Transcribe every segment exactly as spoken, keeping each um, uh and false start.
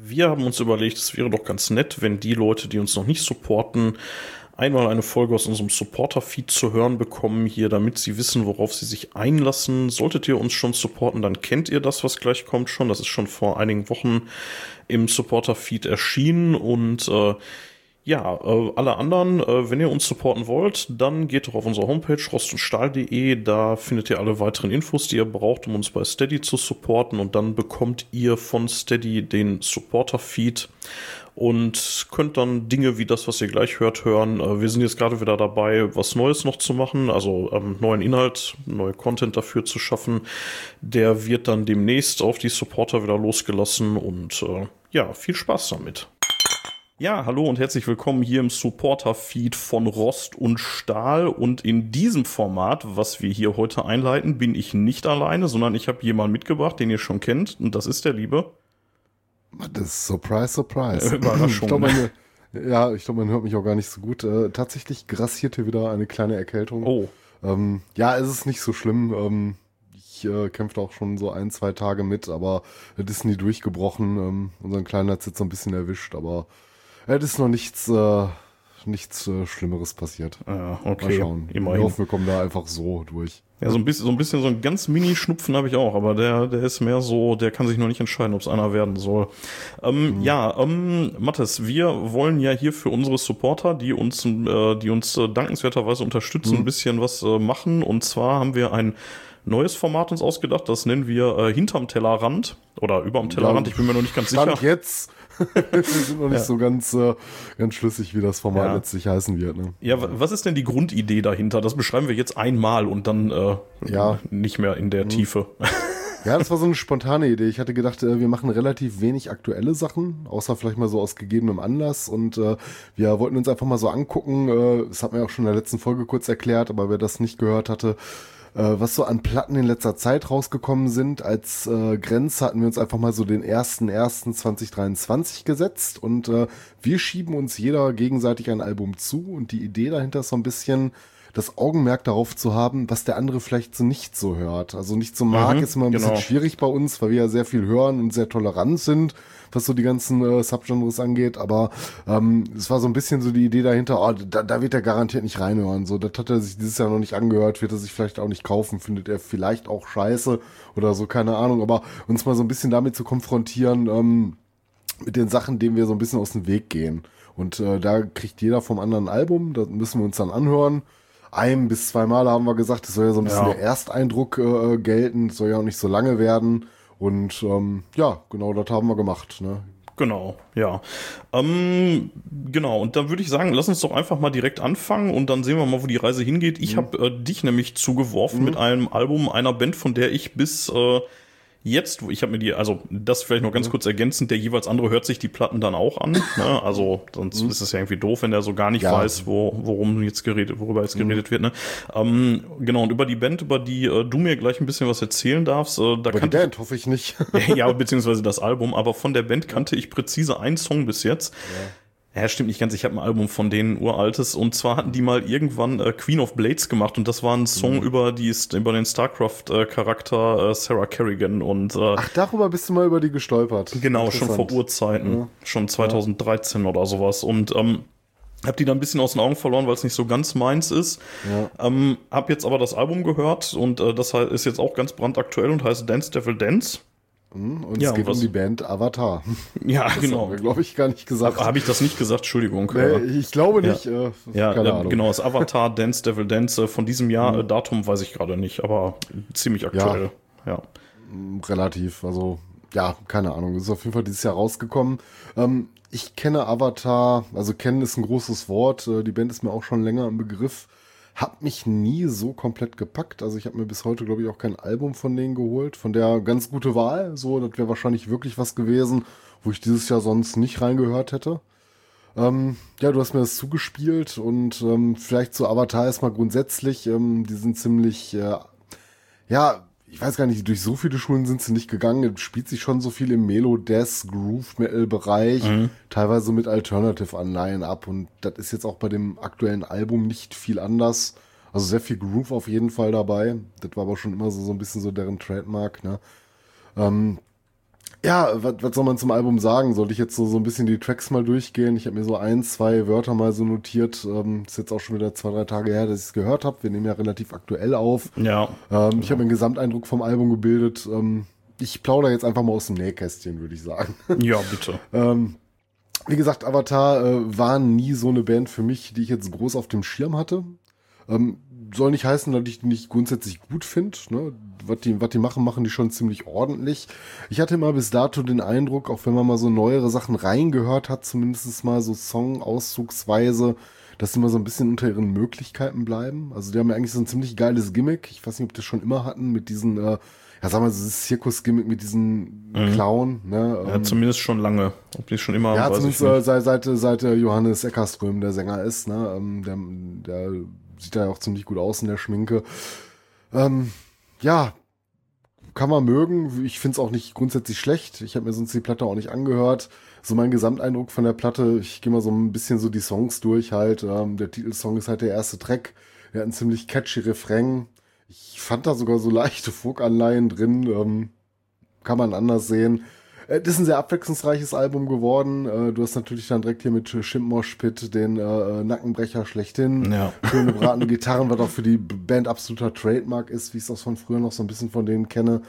Wir haben uns überlegt, es wäre doch ganz nett, wenn die Leute, die uns noch nicht supporten, einmal eine Folge aus unserem Supporter-Feed zu hören bekommen hier, damit sie wissen, worauf sie sich einlassen. Solltet ihr uns schon supporten, dann kennt ihr das, was gleich kommt schon. Das ist schon vor einigen Wochen im Supporter-Feed erschienen und äh, ja, äh, alle anderen, äh, wenn ihr uns supporten wollt, dann geht doch auf unsere Homepage rost und stahl punkt de, da findet ihr alle weiteren Infos, die ihr braucht, um uns bei Steady zu supporten, und dann bekommt ihr von Steady den Supporter-Feed und könnt dann Dinge wie das, was ihr gleich hört, hören. Äh, wir sind jetzt gerade wieder dabei, was Neues noch zu machen, also ähm, neuen Inhalt, neue Content dafür zu schaffen. Der wird dann demnächst auf die Supporter wieder losgelassen und äh, ja, viel Spaß damit. Ja, hallo und herzlich willkommen hier im Supporter-Feed von Rost und Stahl, und in diesem Format, was wir hier heute einleiten, bin ich nicht alleine, sondern ich habe jemanden mitgebracht, den ihr schon kennt, und das ist der Liebe. Das ist Surprise, Surprise. Überraschung. Ich glaub, meine, ja, ich glaube, man hört mich auch gar nicht so gut. Äh, tatsächlich grassiert hier wieder eine kleine Erkältung. Oh. Ähm, ja, es ist nicht so schlimm. Ähm, ich äh, kämpfte auch schon so ein, zwei Tage mit, aber das ist nie durchgebrochen. Ähm, unseren Kleinen hat es jetzt so ein bisschen erwischt, aber... Es ist noch nichts, äh, nichts äh, Schlimmeres passiert. Ja, okay. Mal schauen. Immerhin. Ich hoffe, wir kommen da einfach so durch. Ja, so ein bisschen, so ein bisschen, so ein ganz Mini-Schnupfen habe ich auch, aber der, der ist mehr so, der kann sich noch nicht entscheiden, ob es einer werden soll. Ähm, mhm. Ja, ähm, Mathis, wir wollen ja hier für unsere Supporter, die uns, äh, die uns äh, dankenswerterweise unterstützen, mhm. ein bisschen was äh, machen. Und zwar haben wir ein neues Format uns ausgedacht, das nennen wir äh, Hinterm Tellerrand oder Überm Tellerrand, ich bin mir noch nicht ganz Stand sicher. Jetzt. Wir sind noch nicht ja. so ganz, äh, ganz schlüssig, wie das Format ja. letztlich heißen wird. Ne? Ja, w- was ist denn die Grundidee dahinter? Das beschreiben wir jetzt einmal und dann äh, ja. nicht mehr in der mhm. Tiefe. Ja, das war so eine spontane Idee. Ich hatte gedacht, äh, wir machen relativ wenig aktuelle Sachen, außer vielleicht mal so aus gegebenem Anlass. Und äh, wir wollten uns einfach mal so angucken, äh, das hat man ja auch schon in der letzten Folge kurz erklärt, aber wer das nicht gehört hatte, was so an Platten in letzter Zeit rausgekommen sind. Als äh, Grenze hatten wir uns einfach mal so den ersten ersten zweitausenddreiundzwanzig gesetzt und äh, wir schieben uns jeder gegenseitig ein Album zu, und die Idee dahinter ist so ein bisschen das Augenmerk darauf zu haben, was der andere vielleicht so nicht so hört. Also nicht so mag, mhm, ist immer ein genau. bisschen schwierig bei uns, weil wir ja sehr viel hören und sehr tolerant sind, was so die ganzen äh, Subgenres angeht, aber ähm, es war so ein bisschen so die Idee dahinter, oh, da, da wird er garantiert nicht reinhören, so, das hat er sich dieses Jahr noch nicht angehört, wird er sich vielleicht auch nicht kaufen, findet er vielleicht auch scheiße oder so, keine Ahnung, aber uns mal so ein bisschen damit zu konfrontieren, ähm, mit den Sachen, denen wir so ein bisschen aus dem Weg gehen, und äh, da kriegt jeder vom anderen Album, das müssen wir uns dann anhören. Ein bis zwei Mal haben wir gesagt, es soll ja so ein bisschen ja. der Ersteindruck äh, gelten, es soll ja auch nicht so lange werden. Und ähm, ja, genau das haben wir gemacht, ne? Genau, ja. Ähm, genau, und dann würde ich sagen, lass uns doch einfach mal direkt anfangen und dann sehen wir mal, wo die Reise hingeht. Ich mhm. habe äh, dich nämlich zugeworfen mhm. mit einem Album einer Band, von der ich bis äh, jetzt, ich habe mir die, also das vielleicht noch ganz mhm. kurz ergänzend, der jeweils andere hört sich die Platten dann auch an, ne? Also sonst mhm. ist es ja irgendwie doof, wenn der so gar nicht ja. weiß, wo, worum jetzt geredet, worüber jetzt geredet mhm. wird, ne? Ähm, genau, und über die Band, über die äh, du mir gleich ein bisschen was erzählen darfst, äh, da über kannte die Band, ich, hoffe ich nicht. Ja, beziehungsweise das Album, aber von der Band kannte ich präzise einen Song bis jetzt. Ja. Ja, stimmt nicht ganz. Ich habe ein Album von denen, uraltes. Und zwar hatten die mal irgendwann äh, Queen of Blades gemacht. Und das war ein Song mhm. über die über den StarCraft-Charakter äh, äh, Sarah Kerrigan. Und, äh, Ach, darüber bist du mal über die gestolpert. Genau, schon vor Urzeiten. Ja. Schon zweitausenddreizehn ja. oder sowas. Und ähm, hab die dann ein bisschen aus den Augen verloren, weil es nicht so ganz meins ist. Ja. Ähm, hab jetzt aber das Album gehört. Und äh, das ist jetzt auch ganz brandaktuell und heißt Dance Devil Dance. Und ja, es geht was? um die Band Avatar. Ja, das genau. Das haben wir, glaube ich, gar nicht gesagt. Habe ich das nicht gesagt? Entschuldigung. Nee, ich glaube nicht. Ja, äh, ja keine äh, Ahnung. Genau, das Avatar Dance Devil Dance von diesem Jahr. Mhm. Äh, Datum weiß ich gerade nicht, aber ziemlich aktuell. Ja, ja. Relativ. Also, ja, keine Ahnung. Ist auf jeden Fall dieses Jahr rausgekommen. Ähm, ich kenne Avatar, also kennen ist ein großes Wort. Äh, die Band ist mir auch schon länger im Begriff. Hab mich nie so komplett gepackt. Also ich habe mir bis heute, glaube ich, auch kein Album von denen geholt. Von der ganz gute Wahl. So, das wäre wahrscheinlich wirklich was gewesen, wo ich dieses Jahr sonst nicht reingehört hätte. Ähm, ja, du hast mir das zugespielt. Und ähm, vielleicht zu Avatar erstmal grundsätzlich. Ähm, die sind ziemlich, äh, ja, ich weiß gar nicht, durch so viele Schulen sind sie nicht gegangen. Es spielt sich schon so viel im Melo-Death, Groove-Metal-Bereich, mhm. teilweise mit Alternative-Anleihen ab. Und das ist jetzt auch bei dem aktuellen Album nicht viel anders. Also sehr viel Groove auf jeden Fall dabei. Das war aber schon immer so, so ein bisschen so deren Trademark, ne? Ähm, Ja, was, was soll man zum Album sagen? Sollte ich jetzt so, so ein bisschen die Tracks mal durchgehen? Ich habe mir so ein, zwei Wörter mal so notiert. Ähm, ist jetzt auch schon wieder zwei, drei Tage her, dass ich es gehört habe. Wir nehmen ja relativ aktuell auf. Ja. Ähm, ich habe einen Gesamteindruck vom Album gebildet. Ähm, ich plaudere jetzt einfach mal aus dem Nähkästchen, würde ich sagen. Ja, bitte. ähm, wie gesagt, Avatar äh, war nie so eine Band für mich, die ich jetzt groß auf dem Schirm hatte. Ähm, soll nicht heißen, dass ich die nicht grundsätzlich gut finde. Ne? Was die, was die machen, machen die schon ziemlich ordentlich. Ich hatte immer bis dato den Eindruck, auch wenn man mal so neuere Sachen reingehört hat, zumindest mal so Song-auszugsweise, dass sie mal so ein bisschen unter ihren Möglichkeiten bleiben. Also die haben ja eigentlich so ein ziemlich geiles Gimmick. Ich weiß nicht, ob die das schon immer hatten mit diesen, äh, ja sagen wir mal, so dieses Zirkus-Gimmick mit diesen mhm. Clown. Ne? Ja, ähm, zumindest schon lange. Ob die schon immer ja, weiß zumindest ich seit, seit, seit Johannes Eckerström der Sänger ist. Ne? Ähm, der, der sieht da ja auch ziemlich gut aus in der Schminke. Ähm, ja, kann man mögen. Ich finde es auch nicht grundsätzlich schlecht. Ich habe mir sonst die Platte auch nicht angehört. So mein Gesamteindruck von der Platte, ich gehe mal so ein bisschen so die Songs durch halt. Ähm, der Titelsong ist halt der erste Track. Der hat einen ziemlich catchy Refrain. Ich fand da sogar so leichte Folk-Anleihen drin. Ähm, kann man anders sehen. Das ist ein sehr abwechslungsreiches Album geworden. Du hast natürlich dann direkt hier mit Schimpmoshpit den äh, Nackenbrecher schlechthin. Ja. Schöne gebratene Gitarren, was auch für die Band absoluter Trademark ist, wie ich es auch von früher noch so ein bisschen von denen kenne.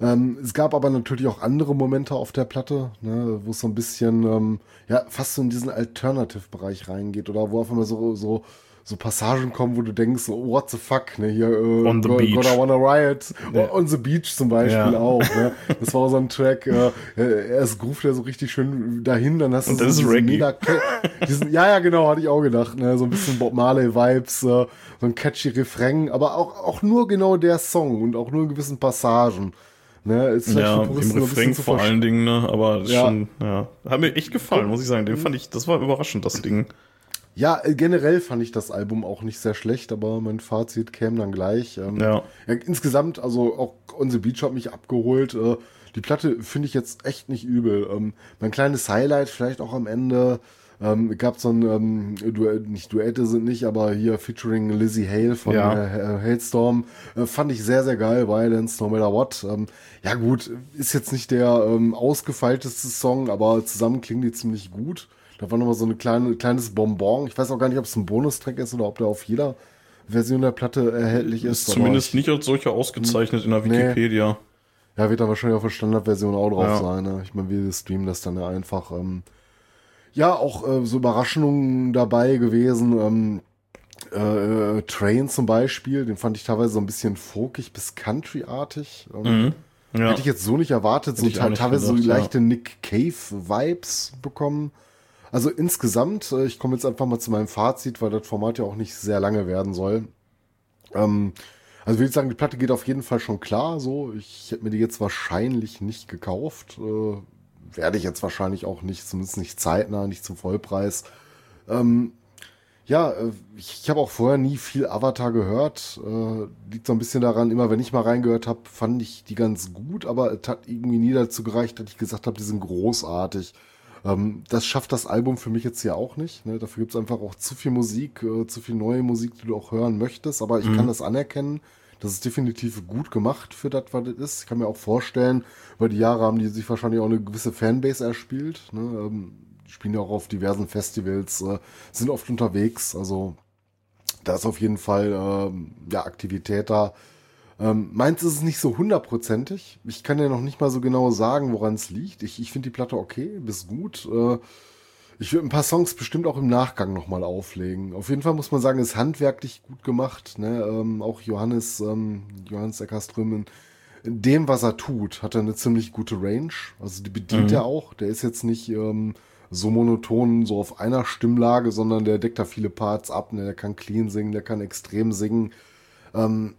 Ähm, es gab aber natürlich auch andere Momente auf der Platte, ne, wo es so ein bisschen, ähm, ja, fast so in diesen Alternative-Bereich reingeht oder wo auf einmal so, so, so Passagen kommen, wo du denkst, so, what the fuck, ne, hier, äh, on the God, beach. God, I wanna riot, ja. On the beach zum Beispiel ja. auch, ne, das war so ein Track, äh, erst groovt er so richtig schön dahin, dann hast du so diesen mega, diesen, ja, ja, genau, hatte ich auch gedacht, ne, so ein bisschen Bob Marley-Vibes, äh, so ein catchy Refrain, aber auch, auch nur genau der Song und auch nur in gewissen Passagen. Ne, ist ja, im Refrain vor allen Dingen, ne, aber ja. schon, ja. Hat mir echt gefallen, muss ich sagen, den fand ich, das war überraschend, das Ding. Ja, generell fand ich das Album auch nicht sehr schlecht, aber mein Fazit käme dann gleich. Ähm, ja. ja. Insgesamt, also auch On the Beach hat mich abgeholt. Äh, die Platte finde ich jetzt echt nicht übel. Ähm, mein kleines Highlight vielleicht auch am Ende. Ähm, gab so ein, ähm, Duett, nicht Duette sind nicht, aber hier featuring Lizzie Hale von ja. äh, Halestorm. Äh, fand ich sehr, sehr geil, Violence, No Matter What. Ähm, ja gut, ist jetzt nicht der ähm, ausgefeilteste Song, aber zusammen klingen die ziemlich gut. Da war nochmal so ein kleine, kleines Bonbon. Ich weiß auch gar nicht, ob es ein Bonustrack ist oder ob der auf jeder Version der Platte erhältlich ist. Ist zumindest ich, nicht als solcher ausgezeichnet in der Wikipedia. Nee. Ja, wird da wahrscheinlich auf der Standardversion auch drauf ja. sein. Ne? Ich meine, wir streamen das dann ja einfach. Ähm, ja, auch äh, so Überraschungen dabei gewesen. Ähm, äh, Train zum Beispiel, den fand ich teilweise so ein bisschen folkig bis countryartig. Ähm, mhm. ja. Hätte ich jetzt so nicht erwartet. Hätte so ta- nicht teilweise gedacht, so leichte ja. Nick Cave-Vibes bekommen. Also insgesamt, ich komme jetzt einfach mal zu meinem Fazit, weil das Format ja auch nicht sehr lange werden soll. Ähm, also würde ich sagen, die Platte geht auf jeden Fall schon klar. So, ich hätte mir die jetzt wahrscheinlich nicht gekauft. Äh, werde ich jetzt wahrscheinlich auch nicht, zumindest nicht zeitnah, nicht zum Vollpreis. Ähm, ja, ich, ich habe auch vorher nie viel Avatar gehört. Äh, liegt so ein bisschen daran, immer wenn ich mal reingehört habe, fand ich die ganz gut, aber es hat irgendwie nie dazu gereicht, dass ich gesagt habe, die sind großartig. Das schafft das Album für mich jetzt hier auch nicht. Ne? Dafür gibt's einfach auch zu viel Musik, äh, zu viel neue Musik, die du auch hören möchtest. Aber ich mhm. kann das anerkennen. Das ist definitiv gut gemacht für das, was das ist. Ich kann mir auch vorstellen, über die Jahre haben die sich wahrscheinlich auch eine gewisse Fanbase erspielt. Ne? Ähm, die spielen ja auch auf diversen Festivals, äh, sind oft unterwegs. Also da ist auf jeden Fall äh, ja, Aktivität da. Ähm, meins ist es nicht so hundertprozentig. Ich kann ja noch nicht mal so genau sagen, woran es liegt. Ich, ich finde die Platte okay, bis gut. Äh, ich würde ein paar Songs bestimmt auch im Nachgang nochmal auflegen. Auf jeden Fall muss man sagen, ist handwerklich gut gemacht. Ne? Ähm, auch Johannes, ähm, Johannes Eckerström in, in dem, was er tut, hat er eine ziemlich gute Range. Also die bedient mhm. er auch. Der ist jetzt nicht ähm, so monoton, so auf einer Stimmlage, sondern der deckt da viele Parts ab. Ne? Der kann clean singen, der kann extrem singen. Ähm,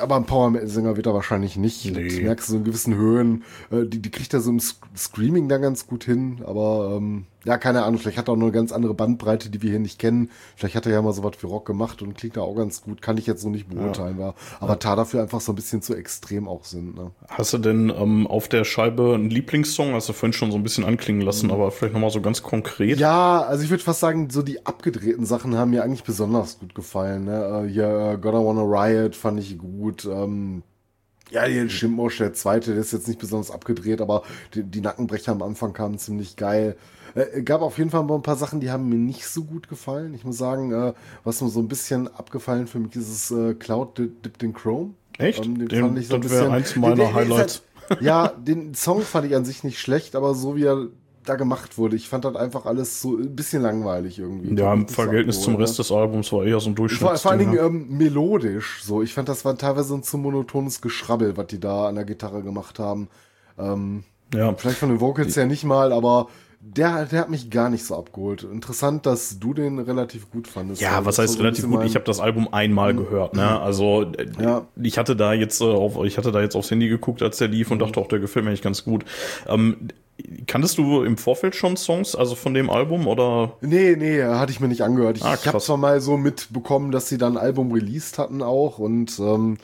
aber ein Power-Metal-Sänger wird er wahrscheinlich nicht. Nee. Du merkst so in gewissen Höhen, äh, die, die kriegt er so im Sc- Screaming dann ganz gut hin, aber ähm, ja, keine Ahnung, vielleicht hat er auch eine ganz andere Bandbreite, die wir hier nicht kennen. Vielleicht hat er ja mal sowas wie Rock gemacht und klingt da auch ganz gut, kann ich jetzt so nicht beurteilen, ja. weil Avatar ja. dafür einfach so ein bisschen zu extrem auch sind. Ne? Hast du denn ähm, auf der Scheibe einen Lieblingssong? Hast du vorhin schon so ein bisschen anklingen lassen, mhm. aber vielleicht nochmal so ganz konkret? Ja, also ich würde fast sagen, so die abgedrehten Sachen haben mir eigentlich besonders gut gefallen. Ne? Äh, hier, äh, God I Wanna Riot fand ich gut. Ähm, Ja, hier stimmt auch schon. Der zweite, der ist jetzt nicht besonders abgedreht, aber die, die Nackenbrecher am Anfang kamen ziemlich geil. Äh, gab auf jeden Fall mal ein paar Sachen, die haben mir nicht so gut gefallen. Ich muss sagen, äh, was mir so ein bisschen abgefallen für mich ist, ist äh, Cloud Dipped in Chrome. Echt? Ähm, den den fand ich so ein das wäre eins meiner den, den, Highlights. Halt, ja, den Song fand ich an sich nicht schlecht, aber so wie er da gemacht wurde, ich fand das einfach alles so ein bisschen langweilig irgendwie. Ja, im Verhältnis zum Rest des Albums war eher so ein Durchschnittsding. Vor allen Dingen ähm, melodisch. So, ich fand, das war teilweise ein zu monotones Geschrabbel, was die da an der Gitarre gemacht haben. Ähm, ja. Vielleicht von den Vocals ja nicht mal, aber Der, der hat mich gar nicht so abgeholt. Interessant, dass du den relativ gut fandest. Ja, was heißt relativ gut? Ich habe das Album einmal mhm. gehört. Ne? Also ja. ich hatte da jetzt auf, ich hatte da jetzt aufs Handy geguckt, als der lief und dachte auch, der gefällt mir nicht ganz gut. Ähm, kanntest du im Vorfeld schon Songs, also von dem Album oder? Nee, nee, hatte ich mir nicht angehört. Ich, ah, ich habe zwar mal so mitbekommen, dass sie da ein Album released hatten auch und ähm,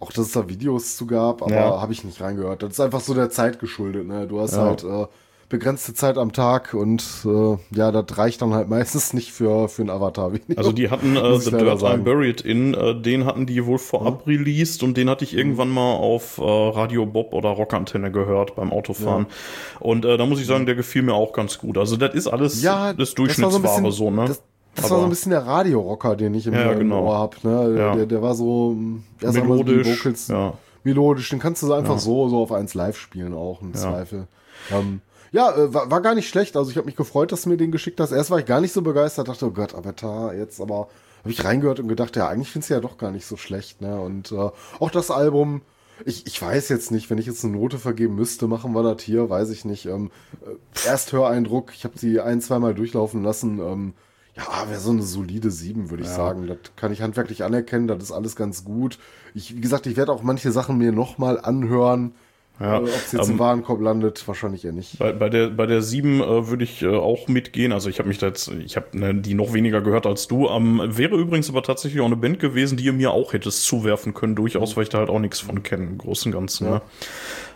auch, dass es da Videos zu gab, aber ja. habe ich nicht reingehört. Das ist einfach so der Zeit geschuldet. Ne? Du hast ja. halt äh, begrenzte Zeit am Tag und äh, ja, das reicht dann halt meistens nicht für für ein Avatar-Video. Also die hatten äh, The Dirt I'm Buried In, äh, den hatten die wohl vorab mhm. released und den hatte ich irgendwann mal auf äh, Radio Bob oder Rockantenne gehört beim Autofahren. Ja. Und äh, da muss ich sagen, der gefiel mir auch ganz gut. Also das ist alles ja, das Durchschnittsware so, so, ne? Das, das war so ein bisschen der Radio-Rocker, den ich im ja, genau. Ohr hab, ne? Ja. Der, der war so erst melodisch, so die Vocals, ja. melodisch, den kannst du so einfach ja. so so auf eins live spielen auch im ja. Zweifel. Ähm, Ja, war, war gar nicht schlecht. Also ich habe mich gefreut, dass du mir den geschickt hast. Erst war ich gar nicht so begeistert, dachte, oh Gott, Avatar, jetzt aber habe ich reingehört und gedacht, ja, eigentlich findest du ja doch gar nicht so schlecht, ne? Und äh, auch das Album, ich, ich weiß jetzt nicht, wenn ich jetzt eine Note vergeben müsste, machen wir das hier, weiß ich nicht. Ähm, äh, Ersthöreindruck, ich habe sie ein, zweimal durchlaufen lassen. Ähm, ja, wäre so eine solide sieben, würde ich ja. sagen. Das kann ich handwerklich anerkennen, das ist alles ganz gut. Ich, wie gesagt, ich werde auch manche Sachen mir nochmal anhören. Ja, ob es jetzt ähm, im Warenkorb landet, wahrscheinlich eher nicht. Bei, bei der bei der sieben äh, würde ich äh, auch mitgehen. Also ich habe mich da jetzt, ich habe ne, die noch weniger gehört als du. Ähm, wäre übrigens aber tatsächlich auch eine Band gewesen, die ihr mir auch hättest zuwerfen können, durchaus, weil ich da halt auch nichts von kenne, im Großen und Ganzen. Ja, ne?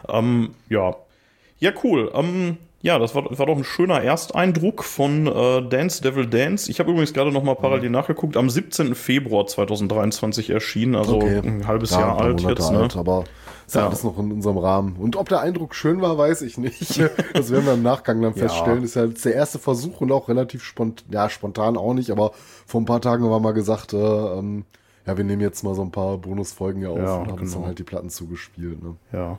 ähm, ja. ja cool. Ähm, ja, das war, war doch ein schöner Ersteindruck von äh, Dance Devil Dance. Ich habe übrigens gerade noch mal parallel mhm. nachgeguckt. Am siebzehnten Februar zweitausenddreiundzwanzig erschienen, also okay. ein halbes ja, Jahr alt jetzt. Ne? Alt, aber ist ja. alles noch in unserem Rahmen. Und ob der Eindruck schön war, weiß ich nicht. Das werden wir im Nachgang dann feststellen. Ja. Ist ja jetzt der erste Versuch und auch relativ spontan, ja, spontan auch nicht, aber vor ein paar Tagen war mal gesagt, äh, ähm, ja, wir nehmen jetzt mal so ein paar Bonusfolgen ja auf ja, und haben genau. uns dann halt die Platten zugespielt. Ne? Ja,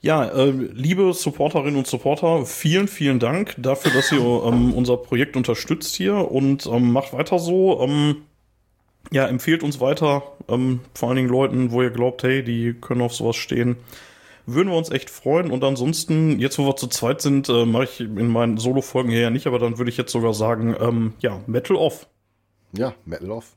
ja äh, liebe Supporterinnen und Supporter, vielen, vielen Dank dafür, dass ihr ähm, unser Projekt unterstützt hier und ähm, macht weiter so. Ähm, ja, empfehlt uns weiter, ähm, vor allen Dingen Leuten, wo ihr glaubt, hey, die können auf sowas stehen. Würden wir uns echt freuen. Und ansonsten, jetzt wo wir zu zweit sind, äh, mache ich in meinen Solo-Folgen hier ja nicht, aber dann würde ich jetzt sogar sagen, ähm, ja, Metal off. Ja, Metal off.